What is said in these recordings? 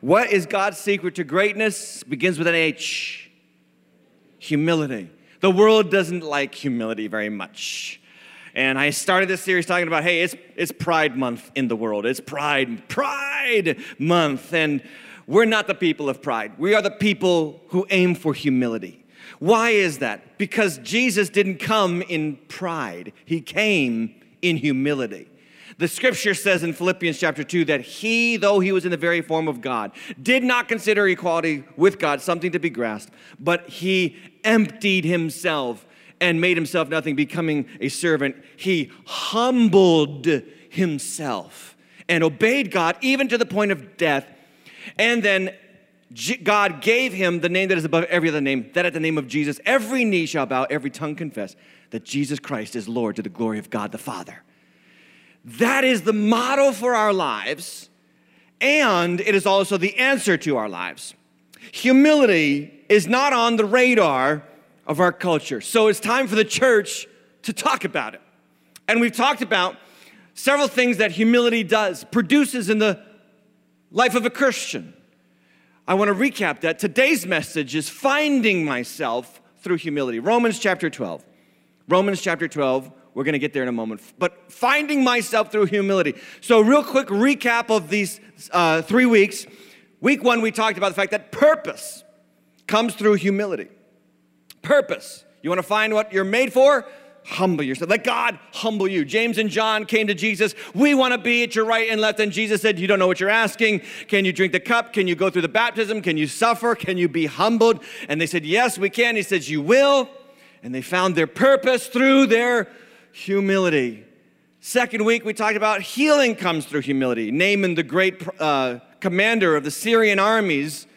What is God's secret to greatness? Begins with an H. Humility. The world doesn't like humility very much. And I started this series talking about, hey, it's Pride Month in the world. It's Pride Month. And we're not the people of pride. We are the people who aim for humility. Why is that? Because Jesus didn't come in pride. He came in humility. The scripture says in Philippians chapter 2 that he, though he was in the very form of God, did not consider equality with God something to be grasped, but he emptied himself and made himself nothing, becoming a servant. He humbled himself and obeyed God even to the point of death. And then God gave him the name that is above every other name, that at the name of Jesus, every knee shall bow, every tongue confess that Jesus Christ is Lord to the glory of God the Father. That is the model for our lives, and it is also the answer to our lives. Humility is not on the radar of our culture, so it's time for the church to talk about it. And we've talked about several things that humility does, produces in the life of a Christian. I want to recap that. Today's message is finding myself through humility. Romans chapter 12. Romans chapter 12. We're going to get there in a moment. But finding myself through humility. So real quick recap of these 3 weeks. Week one, we talked about the fact that purpose comes through humility. Purpose. You want to find what you're made for? Humble yourself. Let God humble you. James and John came to Jesus. We want to be at your right and left. And Jesus said, you don't know what you're asking. Can you drink the cup? Can you go through the baptism? Can you suffer? Can you be humbled? And they said, yes, we can. He says, you will. And they found their purpose through their humility. Second week, we talked about healing comes through humility. Naaman, the great commander of the Syrian armies,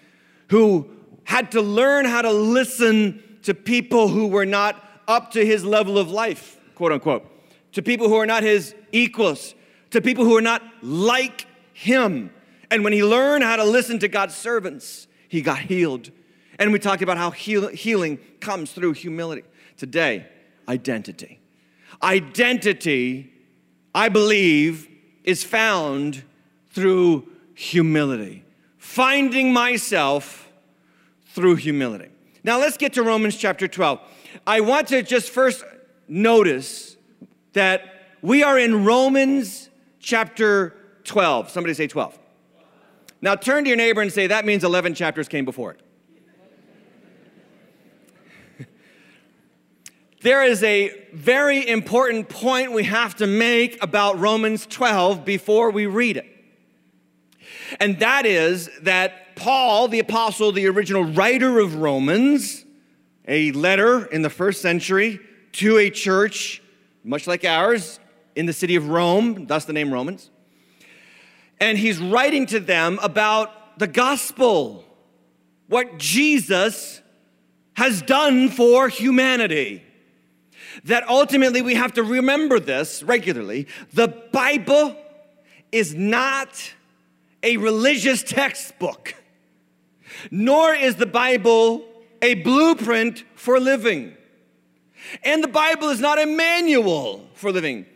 who had to learn how to listen to people who were not up to his level of life, quote unquote, to people who are not his equals, to people who are not like him. And when he learned how to listen to God's servants, he got healed. And we talked about how healing comes through humility. Today, identity. Identity, I believe, is found through humility. Finding myself through humility. Now let's get to Romans chapter 12. I want to just first notice that we are in Romans chapter 12. Somebody say 12. Now turn to your neighbor and say, that means 11 chapters came before it. There is a very important point we have to make about Romans 12 before we read it. And that is that Paul, the apostle, the original writer of Romans, a letter in the first century to a church, much like ours, in the city of Rome, thus the name Romans. And he's writing to them about the gospel, what Jesus has done for humanity. That ultimately we have to remember this regularly. The Bible is not a religious textbook, nor is the Bible a blueprint for living. And the Bible is not a manual for living.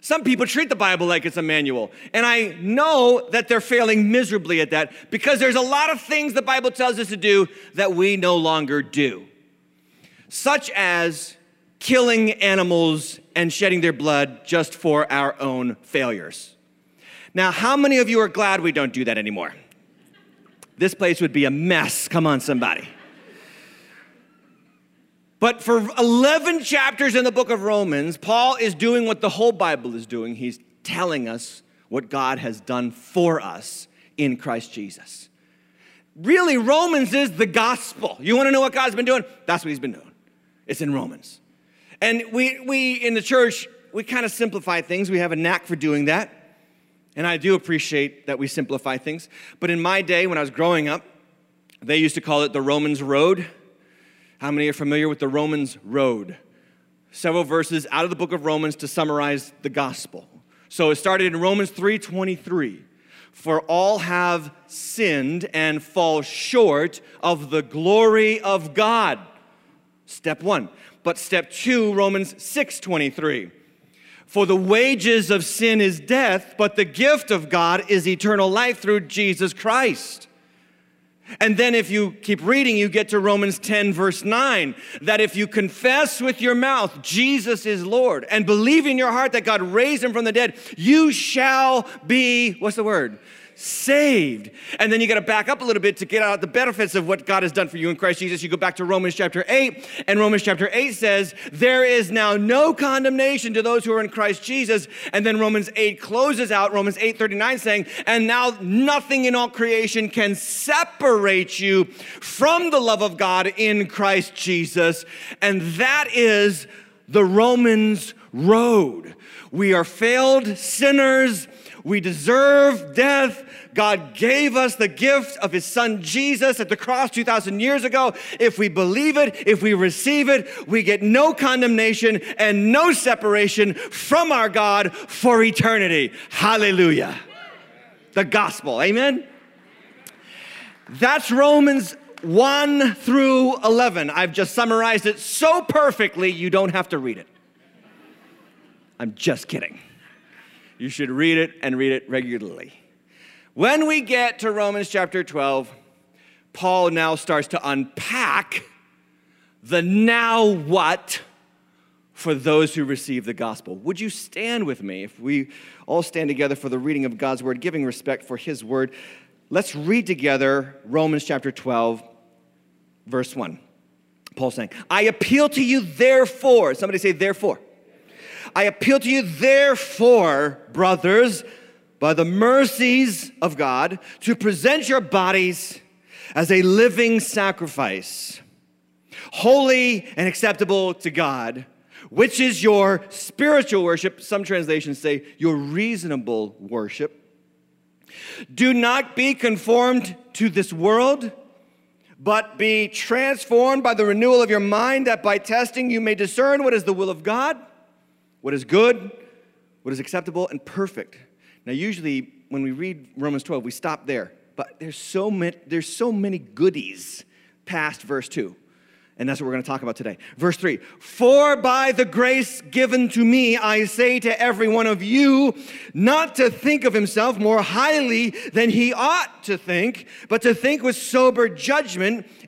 Some people treat the Bible like it's a manual. And I know that they're failing miserably at that because there's a lot of things the Bible tells us to do that we no longer do. Such as killing animals and shedding their blood just for our own failures. Now, how many of you are glad we don't do that anymore? This place would be a mess. Come on, somebody. But for 11 chapters in the book of Romans, Paul is doing what the whole Bible is doing. He's telling us what God has done for us in Christ Jesus. Really, Romans is the gospel. You want to know what God's been doing? That's what he's been doing. It's in Romans. And we in the church, we kind of simplify things. We have a knack for doing that. And I do appreciate that we simplify things. But in my day, when I was growing up, they used to call it the Romans Road. How many are familiar with the Romans Road? Several verses out of the book of Romans to summarize the gospel. So it started in Romans 3:23. For all have sinned and fall short of the glory of God. Step one. But step two, Romans 6:23. For the wages of sin is death, but the gift of God is eternal life through Jesus Christ. And then if you keep reading, you get to Romans 10, verse 9, that if you confess with your mouth Jesus is Lord and believe in your heart that God raised him from the dead, you shall be, what's the word? Saved. And then you got to back up a little bit to get out the benefits of what God has done for you in Christ Jesus. You go back to Romans chapter 8, and Romans chapter 8 says, there is now no condemnation to those who are in Christ Jesus. And then Romans 8 closes out, Romans 8:39 saying, and now nothing in all creation can separate you from the love of God in Christ Jesus. And that is the Romans road. We are failed sinners. We deserve death. God gave us the gift of his son Jesus at the cross 2,000 years ago. If we believe it, if we receive it, we get no condemnation and no separation from our God for eternity. Hallelujah. The gospel. Amen? That's Romans 1 through 11. I've just summarized it so perfectly you don't have to read it. I'm just kidding. You should read it and read it regularly. When we get to Romans chapter 12, Paul now starts to unpack the now what for those who receive the gospel. Would you stand with me if we all stand together for the reading of God's word, giving respect for his word? Let's read together Romans chapter 12, verse 1. Paul's saying, I appeal to you therefore. Somebody say therefore. I appeal to you, therefore, brothers, by the mercies of God, to present your bodies as a living sacrifice, holy and acceptable to God, which is your spiritual worship. Some translations say your reasonable worship. Do not be conformed to this world, but be transformed by the renewal of your mind, that by testing you may discern what is the will of God, what is good, what is acceptable, and perfect. Now, usually when we read Romans 12, we stop there. But there's so many goodies past verse 2. And that's what we're going to talk about today. Verse 3, for by the grace given to me, I say to every one of you, not to think of himself more highly than he ought to think, but to think with sober judgment,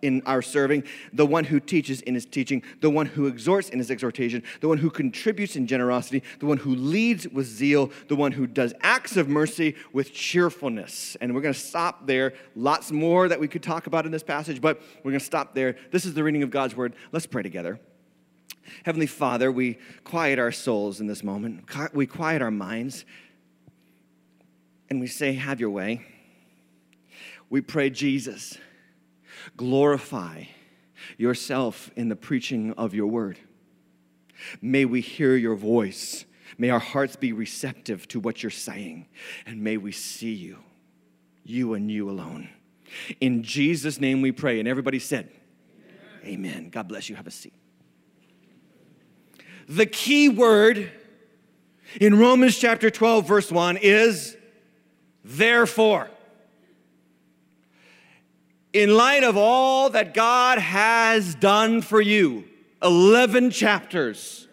in our serving, the one who teaches in his teaching, the one who exhorts in his exhortation, the one who contributes in generosity, the one who leads with zeal, the one who does acts of mercy with cheerfulness. And we're going to stop there. Lots more that we could talk about in this passage, but we're going to stop there. This is the reading of God's word. Let's pray together. Heavenly Father, we quiet our souls in this moment. We quiet our minds. And we say, have your way. We pray, Jesus, glorify yourself in the preaching of your word. May we hear your voice. May our hearts be receptive to what you're saying. And may we see you, you and you alone. In Jesus' name we pray. And everybody said, amen. Amen. God bless you. Have a seat. The key word in Romans chapter 12, verse 1 is therefore. In light of all that God has done for you, 11 chapters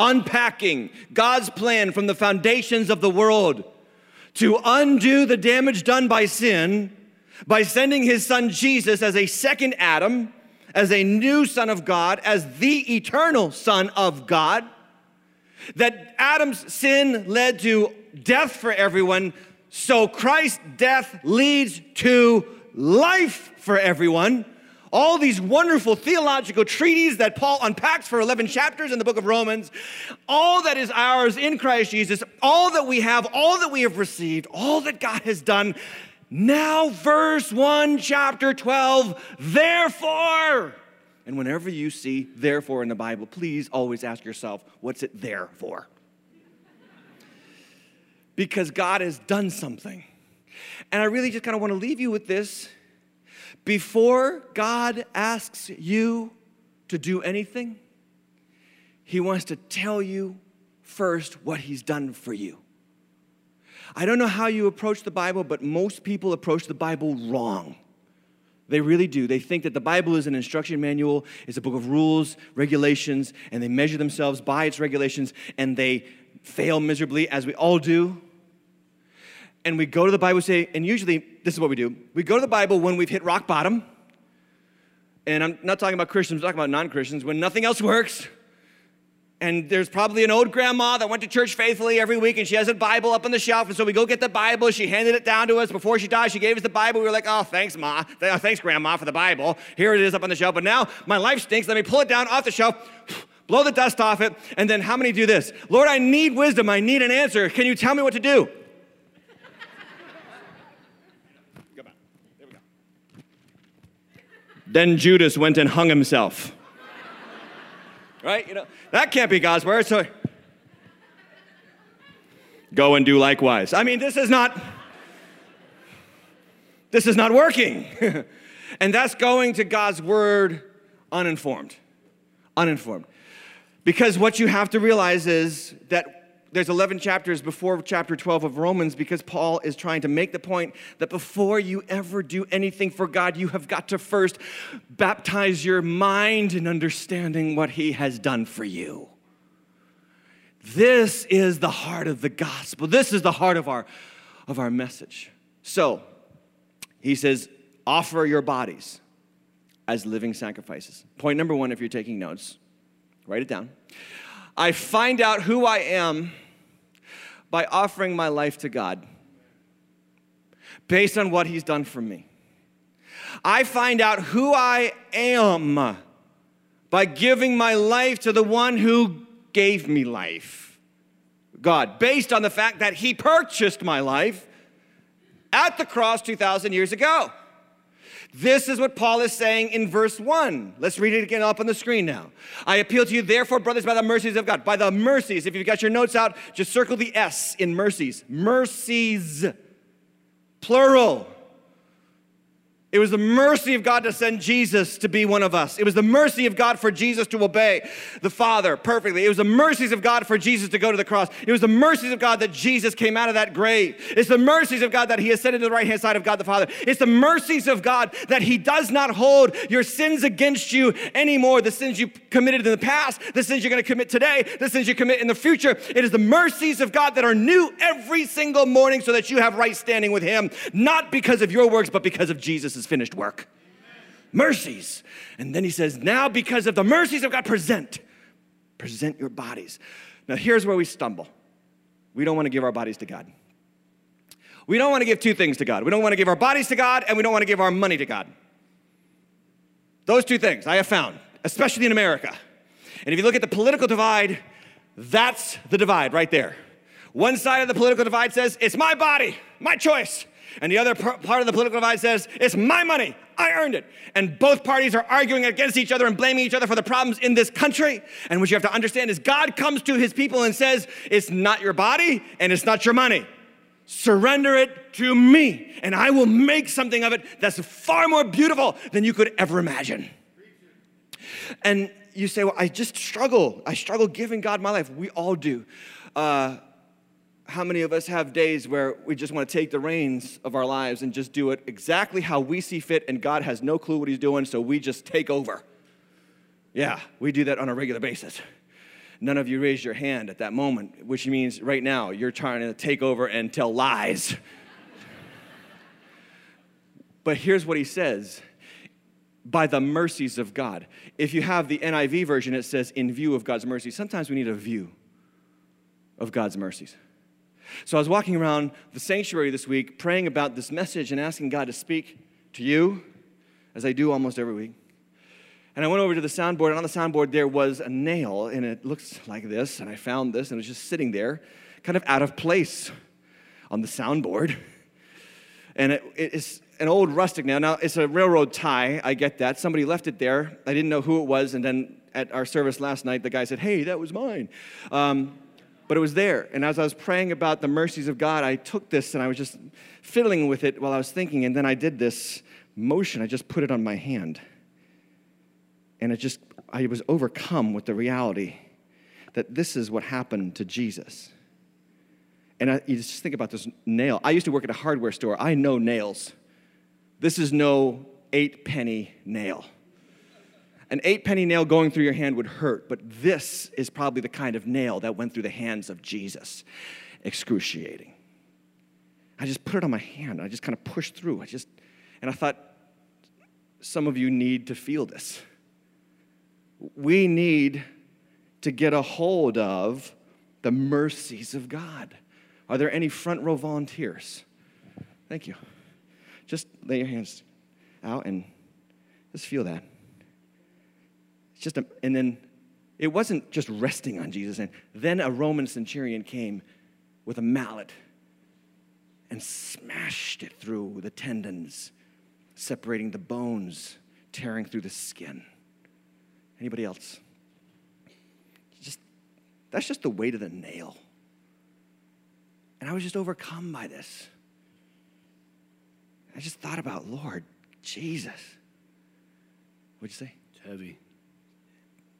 unpacking God's plan from the foundations of the world to undo the damage done by sin by sending his son Jesus as a second Adam, as a new son of God, as the eternal son of God, that Adam's sin led to death for everyone, so Christ's death leads to life for everyone. All these wonderful theological treatises that Paul unpacks for 11 chapters in the book of Romans, all that is ours in Christ Jesus, all that we have, all that we have received, all that God has done. Now verse 1, chapter 12, therefore. And whenever you see therefore in the Bible, please always ask yourself, what's it there for? Because God has done something. And I really just kind of want to leave you with this. Before God asks you to do anything, he wants to tell you first what he's done for you. I don't know how you approach the Bible, but most people approach the Bible wrong. They really do. They think that the Bible is an instruction manual, it's a book of rules, regulations, and they measure themselves by its regulations, and they fail miserably, as we all do. And we go to the Bible, say, and usually this is what we do. We go to the Bible when we've hit rock bottom, and I'm not talking about Christians, I'm talking about non-Christians, when nothing else works. And there's probably an old grandma that went to church faithfully every week, and she has a Bible up on the shelf, and so we go get the Bible. She handed it down to us. Before she died, she gave us the Bible. We were like, oh, thanks, Ma. Thanks, Grandma, for the Bible. Here it is up on the shelf, but now my life stinks. Let me pull it down off the shelf, blow the dust off it, and then how many do this? Lord, I need wisdom. I need an answer. Can you tell me what to do? Come on. There we go. Then Judas went and hung himself. Right? You know, that can't be God's word, so go and do likewise. I mean, this is not working. And that's going to God's word uninformed. Because what you have to realize is that there's 11 chapters before chapter 12 of Romans, because Paul is trying to make the point that before you ever do anything for God, you have got to first baptize your mind in understanding what he has done for you. This is the heart of the gospel. This is the heart of our message. So he says, offer your bodies as living sacrifices. Point number one, if you're taking notes, write it down. I find out who I am by offering my life to God based on what he's done for me. I find out who I am by giving my life to the one who gave me life, God, based on the fact that he purchased my life at the cross 2,000 years ago. This is what Paul is saying in verse 1. Let's read it again up on the screen now. I appeal to you, therefore, brothers, by the mercies of God. By the mercies. If you've got your notes out, just circle the S in mercies. Mercies. Plural. It was the mercy of God to send Jesus to be one of us. It was the mercy of God for Jesus to obey the Father perfectly. It was the mercies of God for Jesus to go to the cross. It was the mercies of God that Jesus came out of that grave. It's the mercies of God that he ascended to the right-hand side of God the Father. It's the mercies of God that he does not hold your sins against you anymore, the sins you committed in the past, the sins you're going to commit today, the sins you commit in the future. It is the mercies of God that are new every single morning so that you have right standing with him, not because of your works, but because of Jesus' finished work. Amen. Mercies. And then he says, now because of the mercies of God, present your bodies. Now here's where we stumble. We don't want to give our bodies to God. We don't want to give two things to God. We don't want to give our bodies to God, and we don't want to give our money to God. Those two things I have found, especially in America. And if you look at the political divide, that's the divide right there. One side of the political divide says, it's my body, my choice. And the other part of the political divide says, it's my money, I earned it. And both parties are arguing against each other and blaming each other for the problems in this country. And what you have to understand is God comes to his people and says, it's not your body and it's not your money. Surrender it to me, and I will make something of it that's far more beautiful than you could ever imagine. And you say, well, I just struggle. I struggle giving God my life. We all do. How many of us have days where we just want to take the reins of our lives and just do it exactly how we see fit, and God has no clue what he's doing, so we just take over? Yeah, we do that on a regular basis. None of you raised your hand at that moment, which means right now you're trying to take over and tell lies. But here's what he says, by the mercies of God. If you have the NIV version, it says, in view of God's mercy. Sometimes we need a view of God's mercies. So I was walking around the sanctuary this week praying about this message and asking God to speak to you, as I do almost every week. And I went over to the soundboard, and on the soundboard there was a nail, and it looks like this, and I found this, and it was just sitting there, kind of out of place on the soundboard. And it's an old rustic nail. Now, it's a railroad tie, I get that. Somebody left it there. I didn't know who it was, and then at our service last night, the guy said, hey, that was mine. But it was there, and as I was praying about the mercies of God, I took this and I was just fiddling with it while I was thinking, and then I did this motion, I just put it on my hand. And it just, I was overcome with the reality that this is what happened to Jesus. And you just think about this nail. I used to work at a hardware store. I know nails. This is no 8-penny nail. An 8-penny nail going through your hand would hurt, but this is probably the kind of nail that went through the hands of Jesus. Excruciating. I just put it on my hand. And I just kind of pushed through. And I thought, some of you need to feel this. We need to get a hold of the mercies of God. Are there any front row volunteers? Thank you. Just lay your hands out and just feel that. It's just and then it wasn't just resting on Jesus. And then a Roman centurion came with a mallet and smashed it through the tendons, separating the bones, tearing through the skin. Anybody else? That's just the weight of the nail. And I was just overcome by this. I just thought about, Lord, Jesus. What'd you say? It's heavy.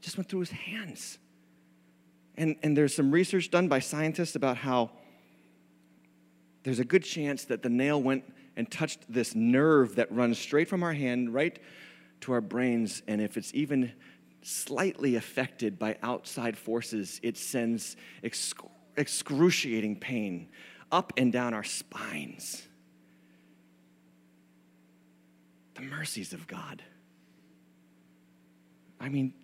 Just went through his hands. And there's some research done by scientists about how there's a good chance that the nail went and touched this nerve that runs straight from our hand right to our brains. And if it's even slightly affected by outside forces, it sends excruciating pain up and down our spines. The mercies of God. I mean,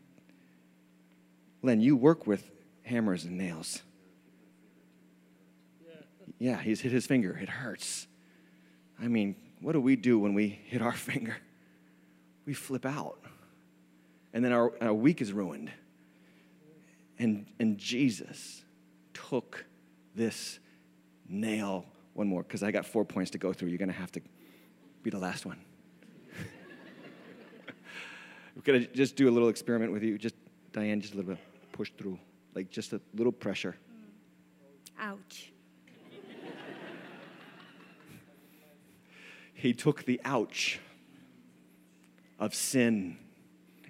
Len, you work with hammers and nails. Yeah, he's hit his finger. It hurts. I mean, what do we do when we hit our finger? We flip out. And then our week is ruined. And Jesus took this nail. One more, because I got 4 points to go through. You're going to have to be the last one. We're going to just do a little experiment with you. Just, Diane, just a little bit push through. Like just a little pressure. Ouch. He took the ouch of sin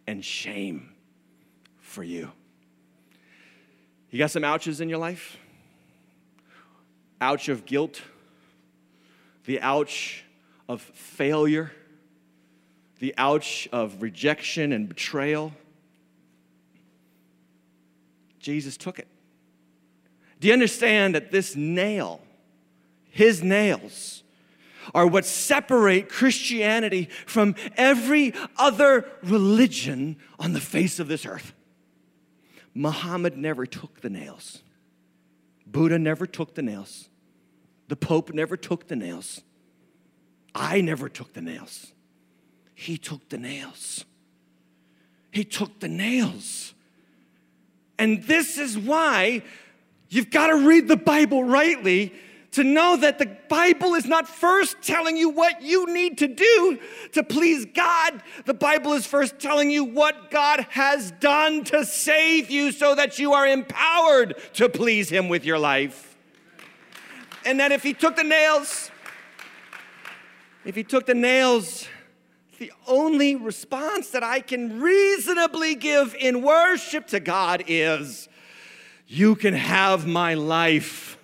and shame for you. You got some ouches in your life? Ouch of guilt, the ouch of failure, the ouch of rejection and betrayal. Jesus took it. Do you understand that this nail, his nails, are what separate Christianity from every other religion on the face of this earth? Muhammad never took the nails. Buddha never took the nails. The Pope never took the nails. I never took the nails. He took the nails. He took the nails. And this is why you've got to read the Bible rightly, to know that the Bible is not first telling you what you need to do to please God. The Bible is first telling you what God has done to save you so that you are empowered to please him with your life. And that if he took the nails, the only response that I can reasonably give in worship to God is, you can have my life.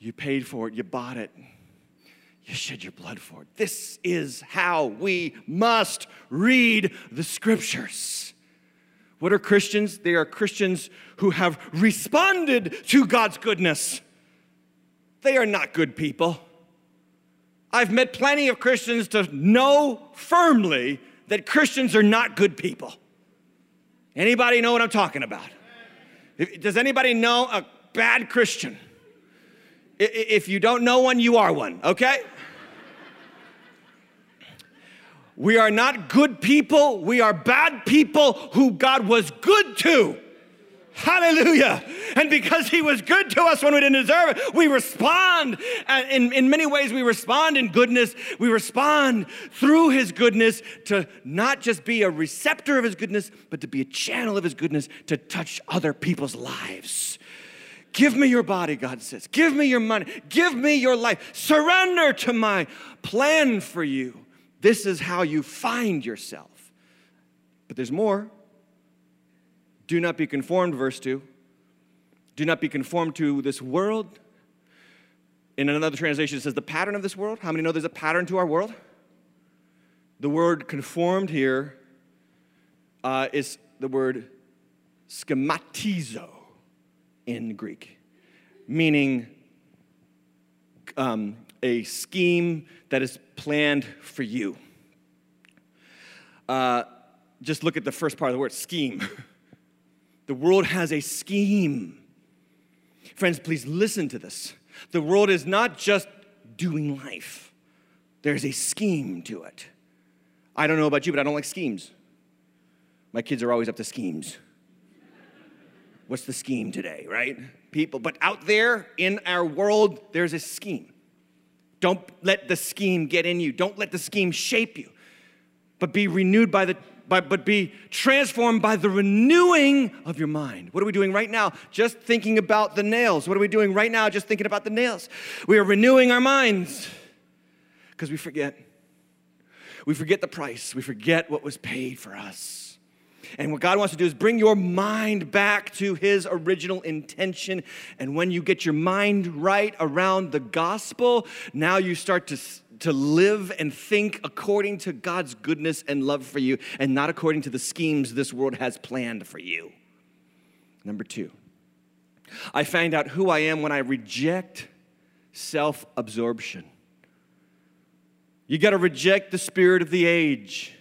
You paid for it. You bought it. You shed your blood for it. This is how we must read the Scriptures. What are Christians? They are Christians who have responded to God's goodness. They are not good people. I've met plenty of Christians to know firmly that Christians are not good people. Anybody know what I'm talking about? Does anybody know a bad Christian? If you don't know one, you are one, okay? We are not good people. We are bad people who God was good to. Hallelujah. And because he was good to us when we didn't deserve it, we respond. In many ways, we respond in goodness. We respond through his goodness to not just be a receptor of his goodness, but to be a channel of his goodness to touch other people's lives. Give me your body, God says. Give me your money. Give me your life. Surrender to my plan for you. This is how you find yourself. But there's more. Do not be conformed, verse 2. Do not be conformed to this world. In another translation, it says the pattern of this world. How many know there's a pattern to our world? The word conformed here is the word schematizo in Greek, meaning a scheme that is planned for you. Just look at the first part of the word, scheme. The world has a scheme. Friends, please listen to this. The world is not just doing life. There's a scheme to it. I don't know about you, but I don't like schemes. My kids are always up to schemes. What's the scheme today, right? People, but out there in our world, there's a scheme. Don't let the scheme get in you. Don't let the scheme shape you. But be renewed by be transformed by the renewing of your mind. What are we doing right now? Just thinking about the nails. What are we doing right now? Just thinking about the nails. We are renewing our minds because we forget. We forget the price. We forget what was paid for us. And what God wants to do is bring your mind back to his original intention. And when you get your mind right around the gospel, now you start to live and think according to God's goodness and love for you, and not according to the schemes this world has planned for you. Number 2, I find out who I am when I reject self-absorption. You got to reject the spirit of the age.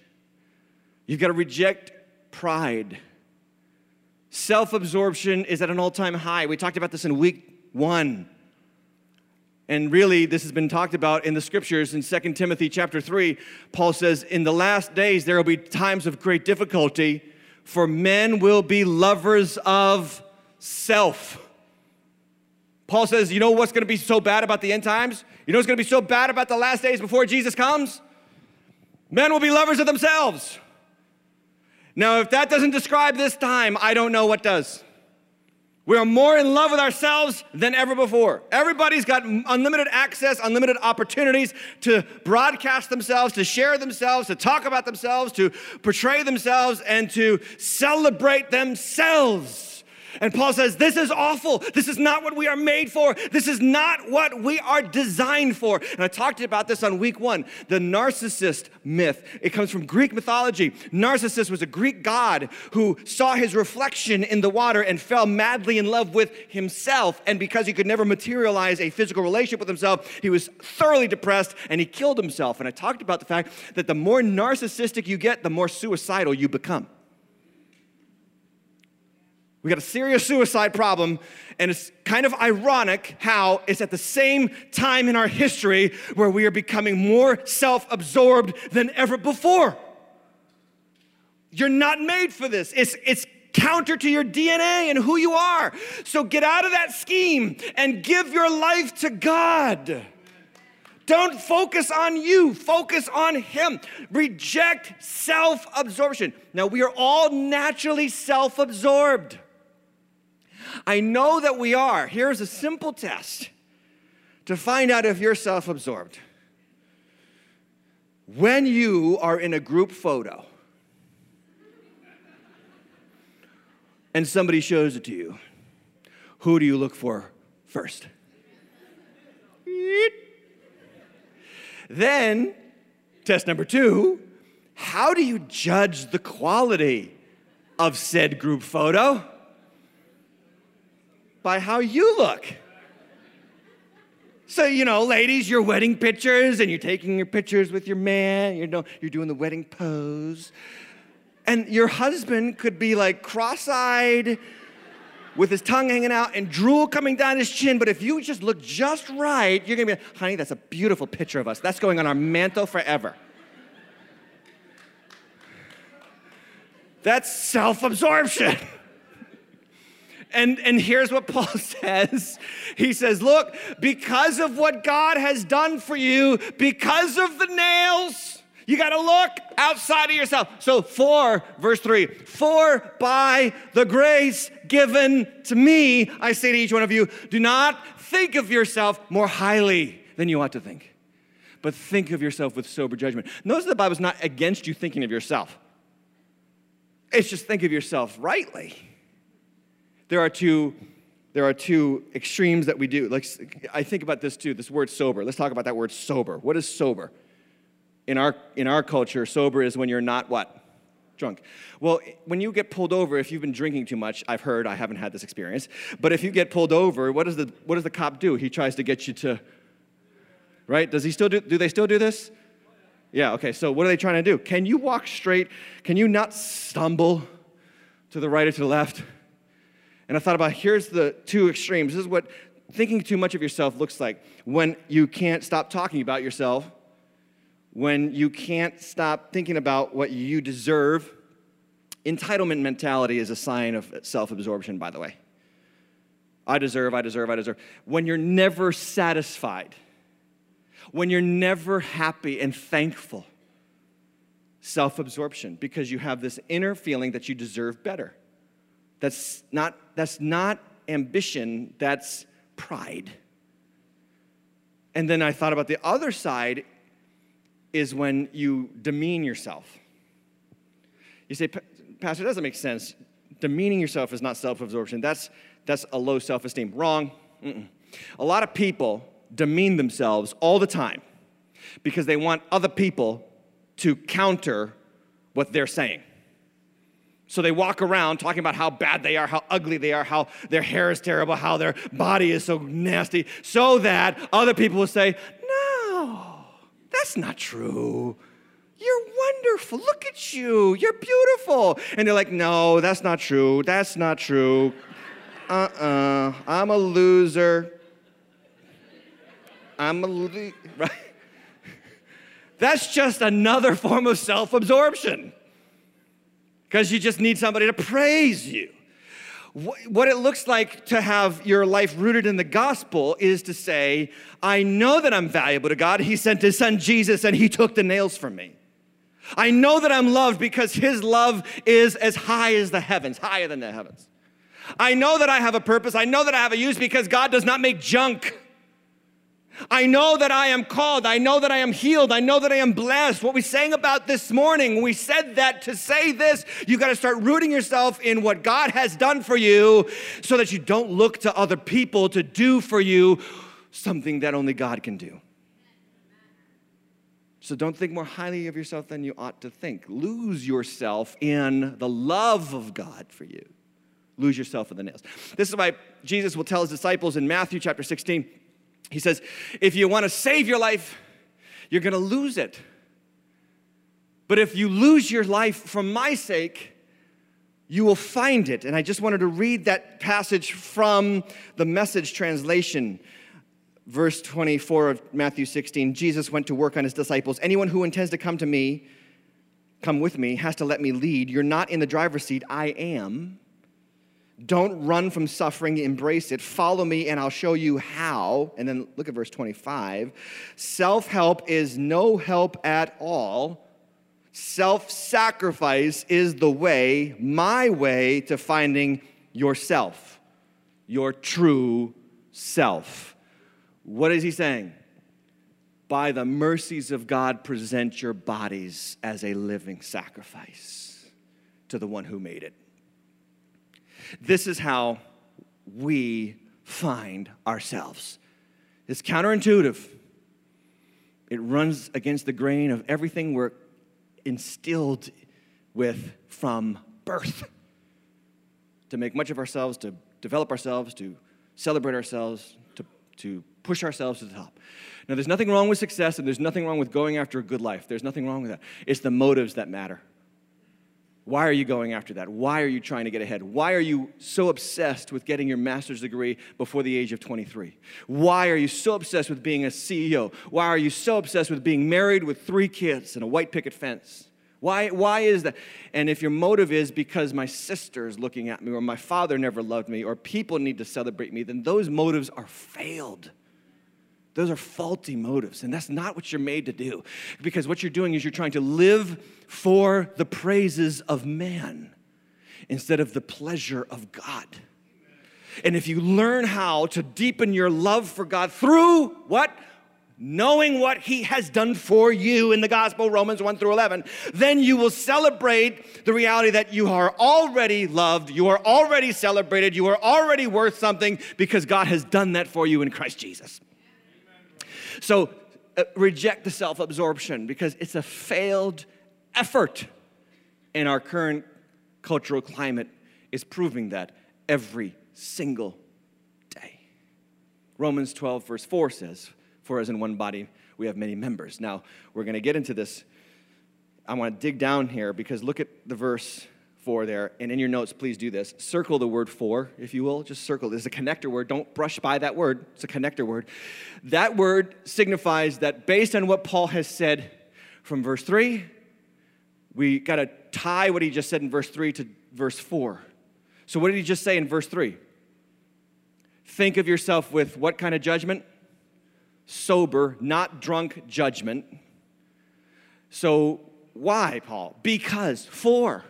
You got to reject pride. Self-absorption is at an all-time high. We talked about this in week 1. And really, this has been talked about in the scriptures. In 2 Timothy chapter 3, Paul says, in the last days, there will be times of great difficulty, for men will be lovers of self. Paul says, you know what's going to be so bad about the end times? You know what's going to be so bad about the last days before Jesus comes? Men will be lovers of themselves. Now, if that doesn't describe this time, I don't know what does. We are more in love with ourselves than ever before. Everybody's got unlimited access, unlimited opportunities to broadcast themselves, to share themselves, to talk about themselves, to portray themselves, and to celebrate themselves. And Paul says, this is awful. This is not what we are made for. This is not what we are designed for. And I talked about this on week 1, the narcissist myth. It comes from Greek mythology. Narcissus was a Greek god who saw his reflection in the water and fell madly in love with himself. And because he could never materialize a physical relationship with himself, he was thoroughly depressed and he killed himself. And I talked about the fact that the more narcissistic you get, the more suicidal you become. We got a serious suicide problem, and it's kind of ironic how it's at the same time in our history where we are becoming more self-absorbed than ever before. You're not made for this. It's counter to your DNA and who you are. So get out of that scheme and give your life to God. Don't focus on you. Focus on him. Reject self-absorption. Now, we are all naturally self-absorbed. I know that we are. Here's a simple test to find out if you're self-absorbed. When you are in a group photo and somebody shows it to you, who do you look for first? Then, test number 2, how do you judge the quality of said group photo? By how you look. So, you know, ladies, your wedding pictures, and you're taking your pictures with your man, you're doing the wedding pose. And your husband could be like cross-eyed with his tongue hanging out and drool coming down his chin. But if you just look just right, you're going to be like, honey, that's a beautiful picture of us. That's going on our mantle forever. That's self-absorption. And here's what Paul says. He says, look, because of what God has done for you, because of the nails, you got to look outside of yourself. So verse 3, by the grace given to me, I say to each one of you, do not think of yourself more highly than you ought to think, but think of yourself with sober judgment. Notice that the Bible's not against you thinking of yourself. It's just think of yourself rightly. There are two extremes that we do. Like, I think about this too, this word sober. Let's talk about that word sober. What is sober? In our culture, sober is when you're not what? Drunk. Well, when you get pulled over, if you've been drinking too much, I've heard, I haven't had this experience, but if you get pulled over, what does the cop do? He tries to get you to, right? Do they still do this? Yeah, okay, so what are they trying to do? Can you walk straight? Can you not stumble to the right or to the left? And I thought about, here's the two extremes. This is what thinking too much of yourself looks like. When you can't stop talking about yourself, when you can't stop thinking about what you deserve. Entitlement mentality is a sign of self-absorption, by the way. I deserve, I deserve, I deserve. When you're never satisfied, when you're never happy and thankful, self-absorption, because you have this inner feeling that you deserve better. That's not ambition, that's pride. And then I thought about the other side is when you demean yourself. You say, Pastor, it doesn't make sense. Demeaning yourself is not self-absorption. That's a low self-esteem. Wrong. A lot of people demean themselves all the time because they want other people to counter what they're saying. So they walk around talking about how bad they are, how ugly they are, how their hair is terrible, how their body is so nasty, so that other people will say, no, that's not true. You're wonderful. Look at you. You're beautiful. And they're like, no, that's not true. That's not true. I'm a loser. Right? That's just another form of self-absorption, because you just need somebody to praise you. What it looks like to have your life rooted in the gospel is to say, I know that I'm valuable to God. He sent his son Jesus and he took the nails from me. I know that I'm loved because his love is as high as the heavens, higher than the heavens. I know that I have a purpose. I know that I have a use because God does not make junk. I know that I am called. I know that I am healed. I know that I am blessed. What we sang about this morning, we said that to say this, you got to start rooting yourself in what God has done for you so that you don't look to other people to do for you something that only God can do. So don't think more highly of yourself than you ought to think. Lose yourself in the love of God for you. Lose yourself in the nails. This is why Jesus will tell his disciples in Matthew chapter 16, he says, if you want to save your life, you're going to lose it. But if you lose your life for my sake, you will find it. And I just wanted to read that passage from the Message translation. Verse 24 of Matthew 16, Jesus went to work on his disciples. Anyone who intends to come with me, has to let me lead. You're not in the driver's seat. I am. Don't run from suffering, embrace it. Follow me and I'll show you how. And then look at verse 25. Self-help is no help at all. Self-sacrifice is the way, my way, to finding yourself, your true self. What is he saying? By the mercies of God, present your bodies as a living sacrifice to the one who made it. This is how we find ourselves. It's counterintuitive. It runs against the grain of everything we're instilled with from birth. To make much of ourselves, to develop ourselves, to celebrate ourselves, to push ourselves to the top. Now, there's nothing wrong with success, and there's nothing wrong with going after a good life. There's nothing wrong with that. It's the motives that matter. Why are you going after that? Why are you trying to get ahead? Why are you so obsessed with getting your master's degree before the age of 23? Why are you so obsessed with being a CEO? Why are you so obsessed with being married with 3 kids and a white picket fence? Why is that? And if your motive is because my sister is looking at me, or my father never loved me, or people need to celebrate me, then those motives are failed. Those are faulty motives, and that's not what you're made to do, because what you're doing is you're trying to live for the praises of man instead of the pleasure of God. And if you learn how to deepen your love for God through what? knowing what he has done for you in the gospel, Romans 1 through 11, then you will celebrate the reality that you are already loved, you are already celebrated, you are already worth something because God has done that for you in Christ Jesus. So reject the self-absorption because it's a failed effort, and our current cultural climate is proving that every single day. Romans 12 verse 4 says, "For as in one body we have many members." Now, we're going to get into this. I want to dig down here because look at the verse 4 there. And in your notes, please do this. Circle the word "for," if you will. Just circle. This is a connector word. Don't brush by that word. It's a connector word. That word signifies that based on what Paul has said from verse 3, we got to tie what he just said in verse 3 to verse 4. So what did he just say in verse 3? Think of yourself with what kind of judgment? Sober, not drunk judgment. So why, Paul? Because for,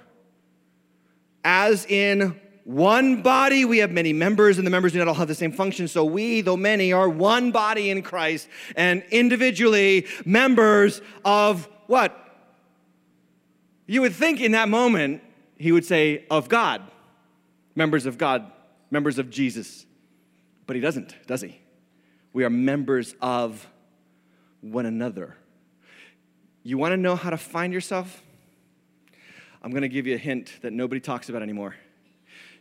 as in one body, we have many members, and the members do not all have the same function. So we, though many, are one body in Christ, and individually members of what? You would think in that moment, he would say, of God. Members of God, members of Jesus. But he doesn't, does he? We are members of one another. You want to know how to find yourself? I'm going to give you a hint that nobody talks about anymore.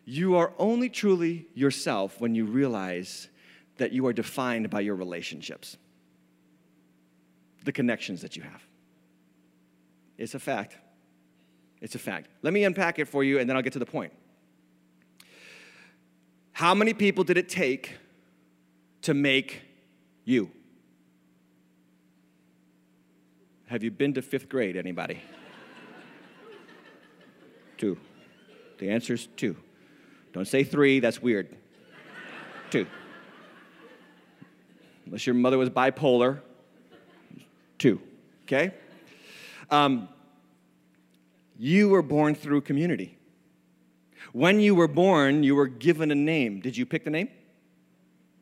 You are only truly yourself when you realize that you are defined by your relationships, the connections that you have. It's a fact. It's a fact. Let me unpack it for you, and then I'll get to the point. How many people did it take to make you? Have you been to fifth grade, anybody? 2. The answer is 2. Don't say 3, that's weird. 2. Unless your mother was bipolar, 2, okay? You were born through community. When you were born, you were given a name. Did you pick the name?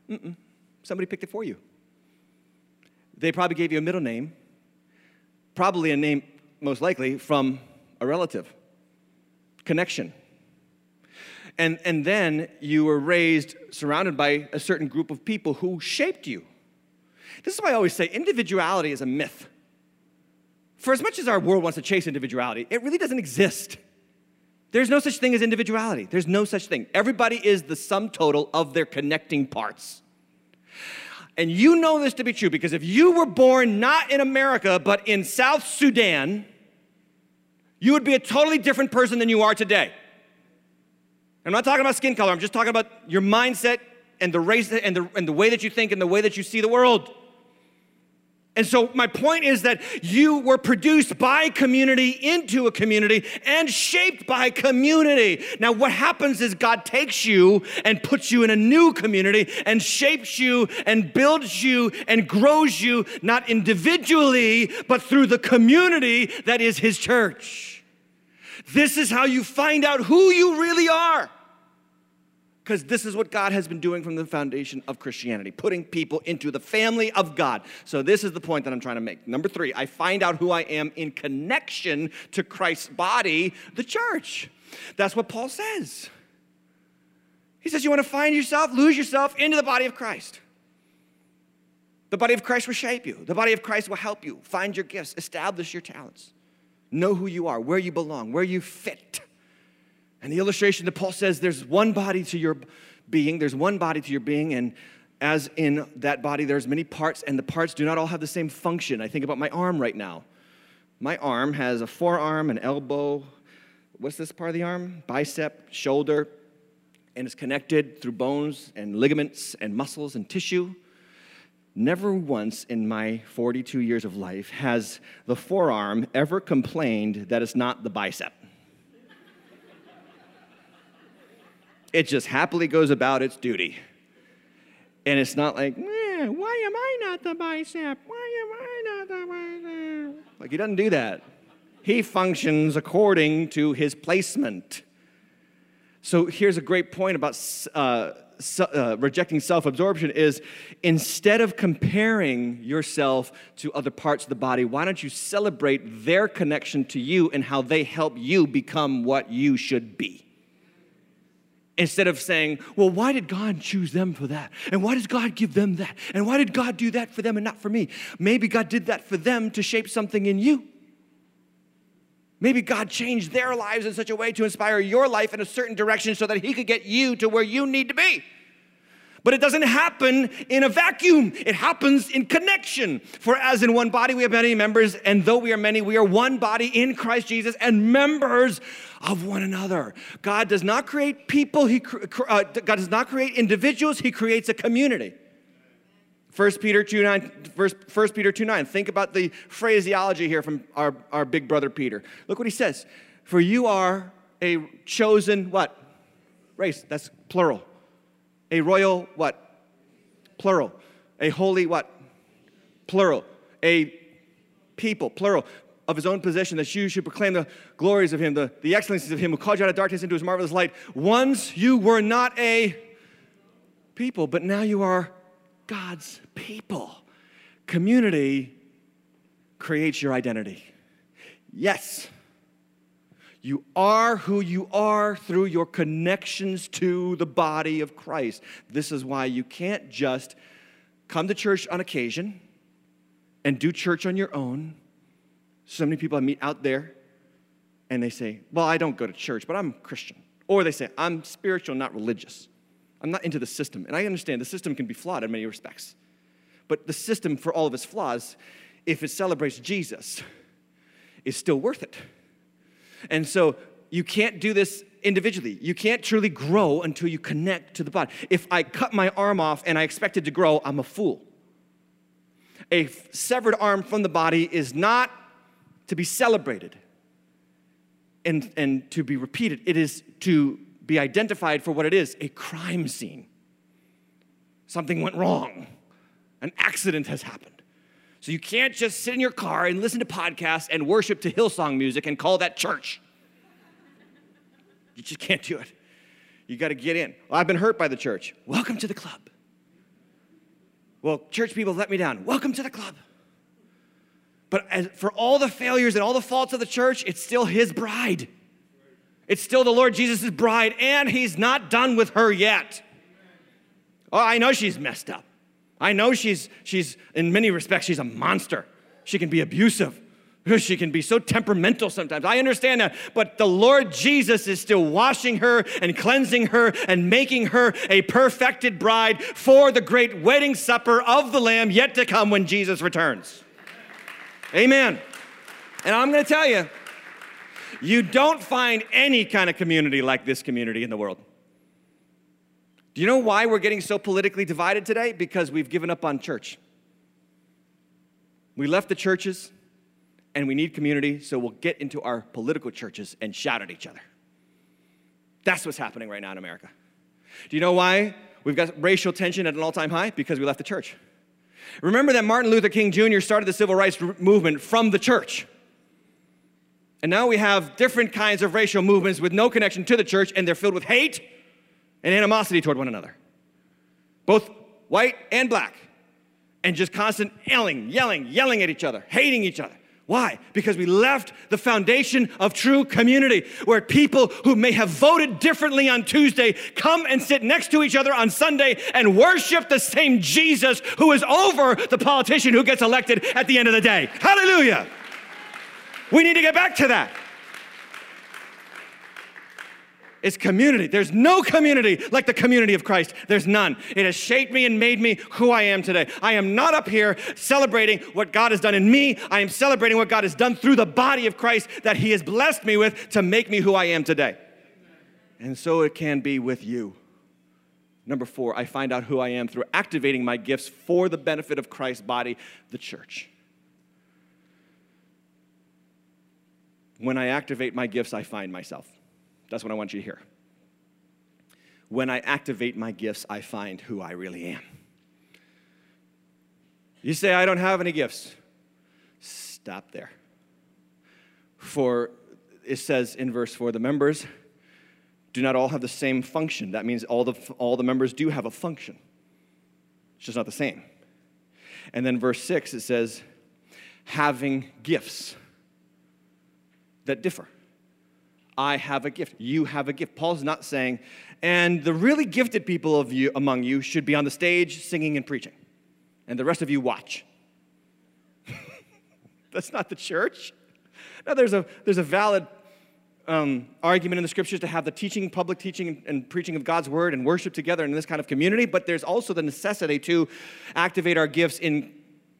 Mm-mm. Somebody picked it for you. They probably gave you a middle name, probably a name, most likely, from a relative. Connection. And then you were raised, surrounded by a certain group of people who shaped you. This is why I always say individuality is a myth. For as much as our world wants to chase individuality, it really doesn't exist. There's no such thing as individuality. There's no such thing. Everybody is the sum total of their connecting parts. And you know this to be true because if you were born not in America but in South Sudan, you would be a totally different person than you are today. I'm not talking about skin color. I'm just talking about your mindset and the race and the way that you think and the way that you see the world. And so my point is that you were produced by community into a community and shaped by community. Now what happens is God takes you and puts you in a new community and shapes you and builds you and grows you, not individually, but through the community that is his church. This is how you find out who you really are. Because this is what God has been doing from the foundation of Christianity, putting people into the family of God. So this is the point that I'm trying to make. Number 3, I find out who I am in connection to Christ's body, the church. That's what Paul says. He says you want to find yourself, lose yourself into the body of Christ. The body of Christ will shape you. The body of Christ will help you find your gifts, establish your talents, know who you are, where you belong, where you fit. And the illustration that Paul says, there's one body to your being, and as in that body, there's many parts, and the parts do not all have the same function. I think about my arm right now. My arm has a forearm, an elbow, what's this part of the arm? Bicep, shoulder, and it's connected through bones and ligaments and muscles and tissue. Never once in my 42 years of life has the forearm ever complained that it's not the bicep. It just happily goes about its duty. And it's not like, why am I not the bicep? Like, he doesn't do that. He functions according to his placement. So here's a great point about rejecting self-absorption is, instead of comparing yourself to other parts of the body, why don't you celebrate their connection to you and how they help you become what you should be? Instead of saying, well, why did God choose them for that? And why does God give them that? And why did God do that for them and not for me? Maybe God did that for them to shape something in you. Maybe God changed their lives in such a way to inspire your life in a certain direction so that he could get you to where you need to be. But it doesn't happen in a vacuum. It happens in connection. For as in one body we have many members, and though we are many, we are one body in Christ Jesus and members of one another. God does not create people. God does not create individuals. He creates a community. 1 Peter 2:9, think about the phraseology here from our big brother Peter. Look what he says. For you are a chosen what? Race. That's plural. A royal what? Plural. A holy what? Plural. A people. Plural. Of his own possession, that you should proclaim the glories of him, the excellencies of him who called you out of darkness into his marvelous light. Once you were not a people, but now you are God's people. Community creates your identity. Yes, you are who you are through your connections to the body of Christ. This is why you can't just come to church on occasion and do church on your own. So many people I meet out there, and they say, well, I don't go to church, but I'm Christian. Or they say, I'm spiritual, not religious. I'm not into the system. And I understand the system can be flawed in many respects. But the system, for all of its flaws, if it celebrates Jesus, is still worth it. And so you can't do this individually. You can't truly grow until you connect to the body. If I cut my arm off and I expect it to grow, I'm a fool. A severed arm from the body is not to be celebrated and to be repeated. It is to be identified for what it is, a crime scene. Something went wrong. An accident has happened. So you can't just sit in your car and listen to podcasts and worship to Hillsong music and call that church. You just can't do it. You got to get in. Well, I've been hurt by the church. Welcome to the club. Well, church people let me down. Welcome to the club. But as for all the failures and all the faults of the church, it's still his bride. It's still the Lord Jesus' bride, and he's not done with her yet. Oh, I know she's messed up. I know she's in many respects, she's a monster. She can be abusive. She can be so temperamental sometimes. I understand that. But the Lord Jesus is still washing her and cleansing her and making her a perfected bride for the great wedding supper of the Lamb yet to come when Jesus returns. Amen. And I'm going to tell you, you don't find any kind of community like this community in the world. Do you know why we're getting so politically divided today? Because we've given up on church. We left the churches, and we need community, so we'll get into our political churches and shout at each other. That's what's happening right now in America. Do you know why we've got racial tension at an all-time high? Because we left the church. Remember that Martin Luther King Jr. started the civil rights movement from the church. And now we have different kinds of racial movements with no connection to the church, and they're filled with hate and animosity toward one another. Both white and black. And just constant yelling at each other, hating each other. Why? Because we left the foundation of true community, where people who may have voted differently on Tuesday come and sit next to each other on Sunday and worship the same Jesus who is over the politician who gets elected at the end of the day. Hallelujah. We need to get back to that. It's community. There's no community like the community of Christ. There's none. It has shaped me and made me who I am today. I am not up here celebrating what God has done in me. I am celebrating what God has done through the body of Christ that he has blessed me with to make me who I am today. And so it can be with you. Number 4, I find out who I am through activating my gifts for the benefit of Christ's body, the church. When I activate my gifts, I find myself. That's what I want you to hear. When I activate my gifts, I find who I really am. You say, I don't have any gifts. Stop there. For it says in verse 4, the members do not all have the same function. That means all the members do have a function. It's just not the same. And then verse 6, it says, having gifts that differ. I have a gift. You have a gift. Paul's not saying, and the really gifted people of you among you should be on the stage singing and preaching, and the rest of you watch. That's not the church. Now, there's a valid argument in the scriptures to have the teaching, public teaching, and preaching of God's word and worship together in this kind of community, but there's also the necessity to activate our gifts in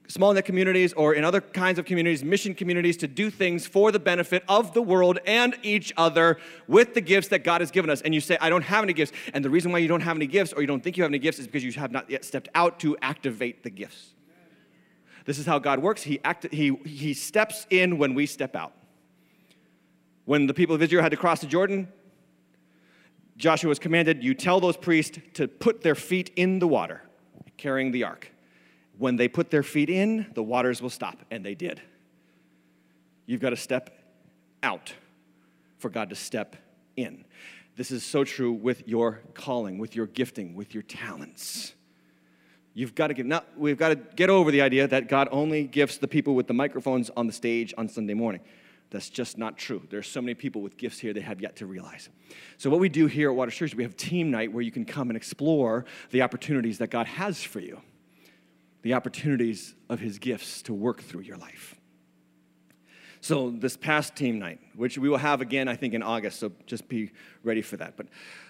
small net communities or in other kinds of communities, mission communities, to do things for the benefit of the world and each other with the gifts that God has given us. And you say, I don't have any gifts. And the reason why you don't have any gifts, or you don't think you have any gifts, is because you have not yet stepped out to activate the gifts. This is how God works. He steps in when we step out. When the people of Israel had to cross the Jordan, Joshua was commanded, you tell those priests to put their feet in the water, carrying the ark. When they put their feet in, the waters will stop, and they did. You've got to step out for God to step in. This is so true with your calling, with your gifting, with your talents. You've got to we've got to get over the idea that God only gifts the people with the microphones on the stage on Sunday morning. That's just not true. There's so many people with gifts here they have yet to realize. So what we do here at Waters Church, we have team night where you can come and explore the opportunities that God has for you, the opportunities of his gifts to work through your life. So this past team night, which we will have again, I think, in August, so just be ready for that. But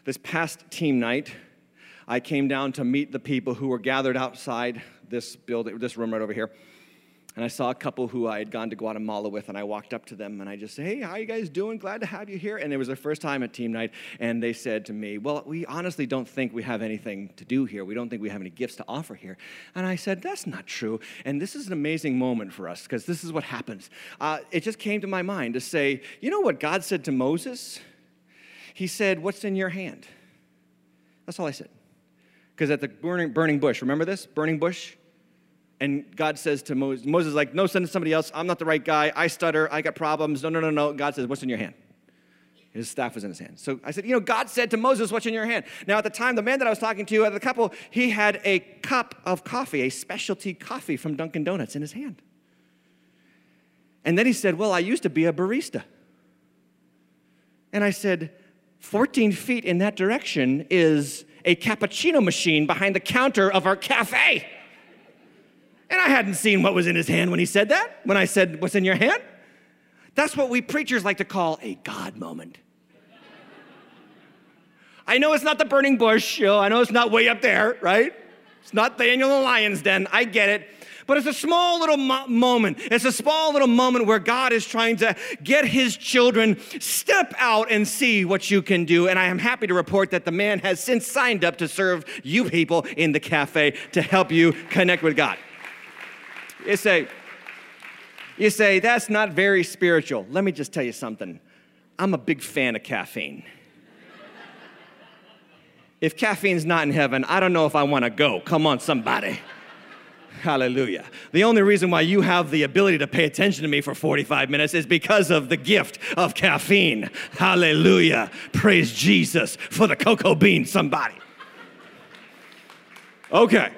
this past team night, I came down to meet the people who were gathered outside this building, this room right over here. And I saw a couple who I had gone to Guatemala with, and I walked up to them, and I just said, hey, how you guys doing? Glad to have you here. And it was their first time at team night, and they said to me, well, we honestly don't think we have anything to do here. We don't think we have any gifts to offer here. And I said, that's not true. And this is an amazing moment for us, because this is what happens. It just came to my mind to say, you know what God said to Moses? He said, what's in your hand? That's all I said. Because at the burning bush, remember this? Burning bush? And God says to Moses, Moses is like, no, send it to somebody else. I'm not the right guy. I stutter. I got problems. No. God says, what's in your hand? His staff was in his hand. So I said, you know, God said to Moses, what's in your hand? Now, at the time, the man that I was talking to, the couple, he had a cup of coffee, a specialty coffee from Dunkin' Donuts in his hand. And then he said, well, I used to be a barista. And I said, 14 feet in that direction is a cappuccino machine behind the counter of our cafe. And I hadn't seen what was in his hand when he said that, when I said, what's in your hand? That's what we preachers like to call a God moment. I know it's not the burning bush, you know, I know it's not way up there, right? It's not Daniel in the lion's den, I get it. But it's a small little moment. It's a small little moment where God is trying to get his children, step out and see what you can do. And I am happy to report that the man has since signed up to serve you people in the cafe to help you connect with God. You say, that's not very spiritual. Let me just tell you something. I'm a big fan of caffeine. If caffeine's not in heaven, I don't know if I want to go. Come on, somebody. Hallelujah. The only reason why you have the ability to pay attention to me for 45 minutes is because of the gift of caffeine. Hallelujah. Praise Jesus for the cocoa bean, somebody. Okay.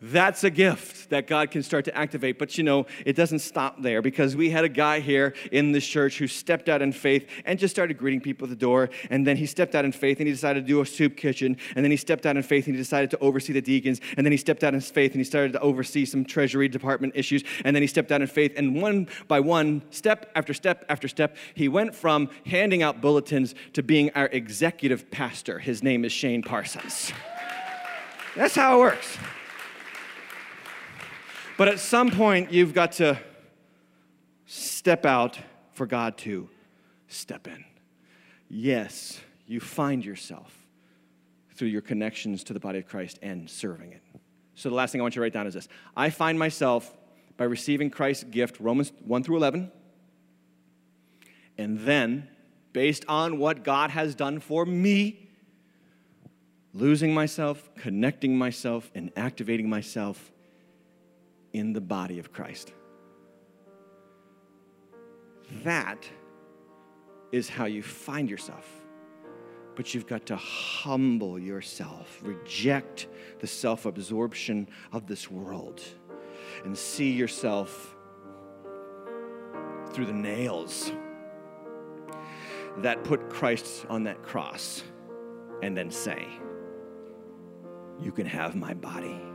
That's a gift that God can start to activate. But, you know, it doesn't stop there, because we had a guy here in this church who stepped out in faith and just started greeting people at the door. And then he stepped out in faith and he decided to do a soup kitchen. And then he stepped out in faith and he decided to oversee the deacons. And then he stepped out in faith and he started to oversee some treasury department issues. And then he stepped out in faith. And one by one, step after step after step, he went from handing out bulletins to being our executive pastor. His name is Shane Parsons. That's how it works. But at some point, you've got to step out for God to step in. Yes, you find yourself through your connections to the body of Christ and serving it. So the last thing I want you to write down is this. I find myself by receiving Christ's gift, Romans 1 through 11, and then, based on what God has done for me, losing myself, connecting myself, and activating myself in the body of Christ. That is how you find yourself. but you've got to humble yourself, reject the self-absorption of this world, and see yourself through the nails that put Christ on that cross, and then say, you can have my body.